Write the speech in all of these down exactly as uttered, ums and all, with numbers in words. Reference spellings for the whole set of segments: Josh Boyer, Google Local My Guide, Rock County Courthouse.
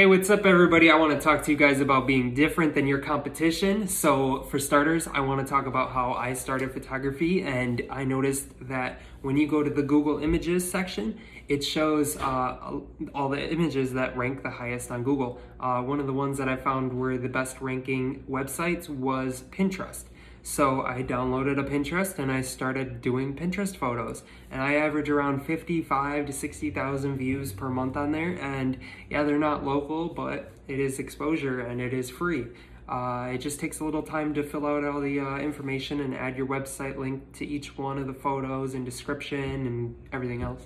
Hey, what's up everybody? I want to talk to you guys about being different than your competition. So for starters, I want to talk about how I started photography, and I noticed that when you go to the Google Images section, it shows uh, all the images that rank the highest on Google. Uh, one of the ones that I found were the best ranking websites was Pinterest. So I downloaded a Pinterest and I started doing Pinterest photos, and I average around fifty-five to sixty thousand views per month on there. And yeah, they're not local, but it is exposure and it is free. Uh, it just takes a little time to fill out all the uh, information and add your website link to each one of the photos and description and everything else.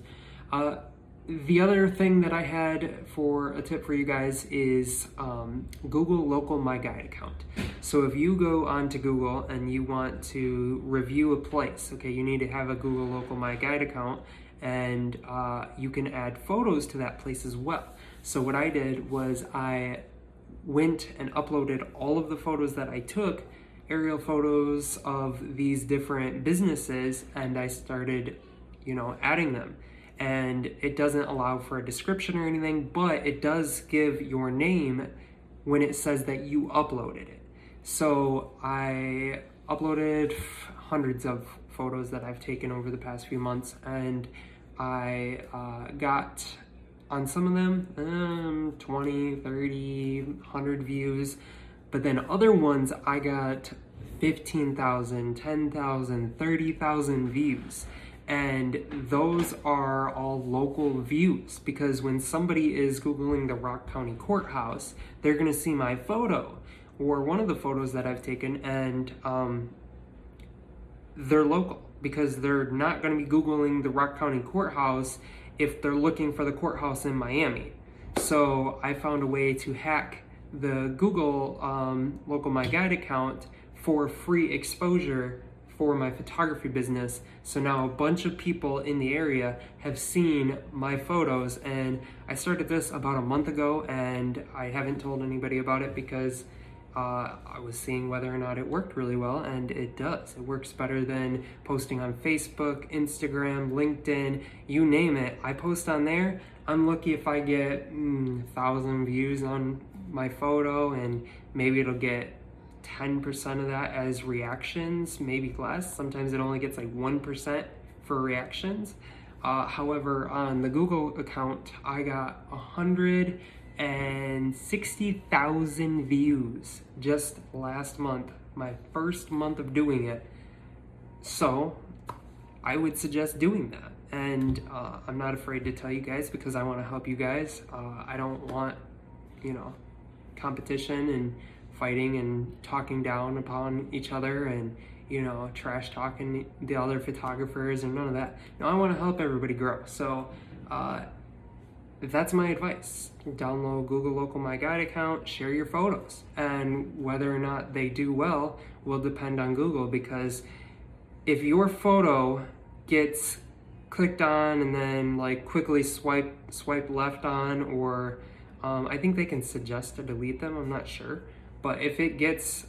Uh, The other thing that I had for a tip for you guys is um, Google Local My Guide account. So if you go onto Google and you want to review a place, okay, you need to have a Google Local My Guide account, and uh, you can add photos to that place as well. So what I did was I went and uploaded all of the photos that I took, aerial photos of these different businesses, and I started, you know, adding them. And it doesn't allow for a description or anything, but it does give your name when it says that you uploaded it. So I uploaded hundreds of photos that I've taken over the past few months, and I uh, got on some of them um, twenty, thirty, one hundred views, but then other ones I got fifteen thousand, ten thousand, thirty thousand views. And those are all local views, because when somebody is Googling the Rock County Courthouse, they're going to see my photo or one of the photos that I've taken, and um, they're local, because they're not going to be Googling the Rock County Courthouse if they're looking for the courthouse in Miami. So I found a way to hack the Google um, Local My Guide account for free exposure for my photography business. So now a bunch of people in the area have seen my photos, and I started this about a month ago, and I haven't told anybody about it because uh, I was seeing whether or not it worked really well, and it does. It works better than posting on Facebook, Instagram, LinkedIn, you name it. I post on there, I'm lucky if I get mm, one thousand views on my photo, and maybe it'll get ten percent of that as reactions, maybe less. Sometimes it only gets like one percent for reactions. Uh, however, on the Google account, I got one hundred sixty thousand views just last month, my first month of doing it. So I would suggest doing that. And uh, I'm not afraid to tell you guys, because I want to help you guys. Uh, I don't want, you know, competition and fighting and talking down upon each other and, you know, trash talking the other photographers and none of that. No, I want to help everybody grow. So uh, that's my advice. Download Google Local My Guide account, share your photos, and whether or not they do well will depend on Google, because if your photo gets clicked on and then like quickly swipe, swipe left on, or um, I think they can suggest to delete them, I'm not sure. But if it gets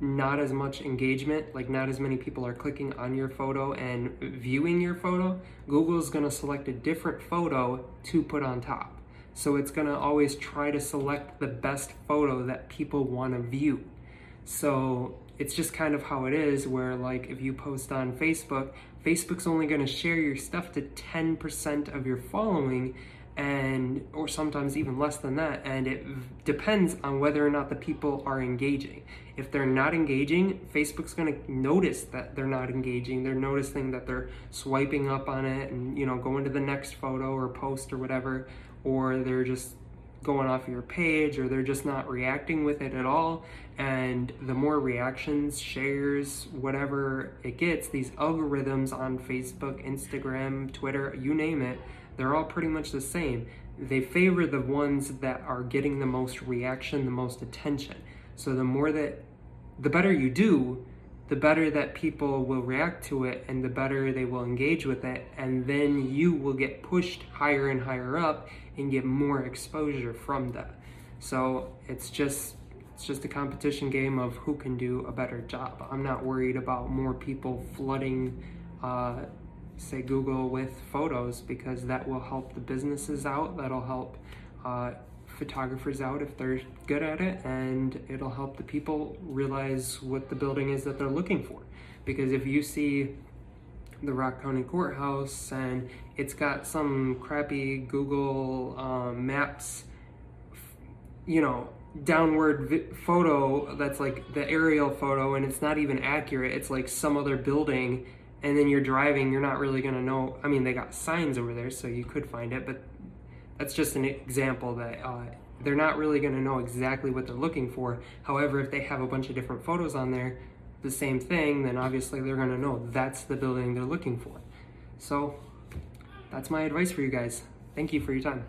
not as much engagement, like not as many people are clicking on your photo and viewing your photo, Google's gonna select a different photo to put on top. So it's gonna always try to select the best photo that people wanna view. So it's just kind of how it is, where like if you post on Facebook, Facebook's only gonna share your stuff to ten percent of your following, and or sometimes even less than that, and it depends on whether or not the people are engaging. If they're not engaging, Facebook's gonna notice that they're not engaging. They're noticing that they're swiping up on it and, you know, going to the next photo or post or whatever, or they're just going off your page, or they're just not reacting with it at all. And the more reactions, shares, whatever it gets, these algorithms on Facebook, Instagram, Twitter, you name it, they're all pretty much the same. They favor the ones that are getting the most reaction, the most attention. So the more that, the better you do, the better that people will react to it, and the better they will engage with it. And then you will get pushed higher and higher up and get more exposure from that. So it's just, it's just a competition game of who can do a better job. I'm not worried about more people flooding uh, say Google with photos, because that will help the businesses out, that'll help uh, photographers out if they're good at it, and it'll help the people realize what the building is that they're looking for. Because if you see the Rock County Courthouse and it's got some crappy Google um, Maps, you know, downward vi photo that's like the aerial photo, and it's not even accurate, it's like some other building, and then you're driving, you're not really gonna know. I mean, they got signs over there, so you could find it, but that's just an example that uh, they're not really gonna know exactly what they're looking for. However, if they have a bunch of different photos on there, the same thing, then obviously they're gonna know that's the building they're looking for. So that's my advice for you guys. Thank you for your time.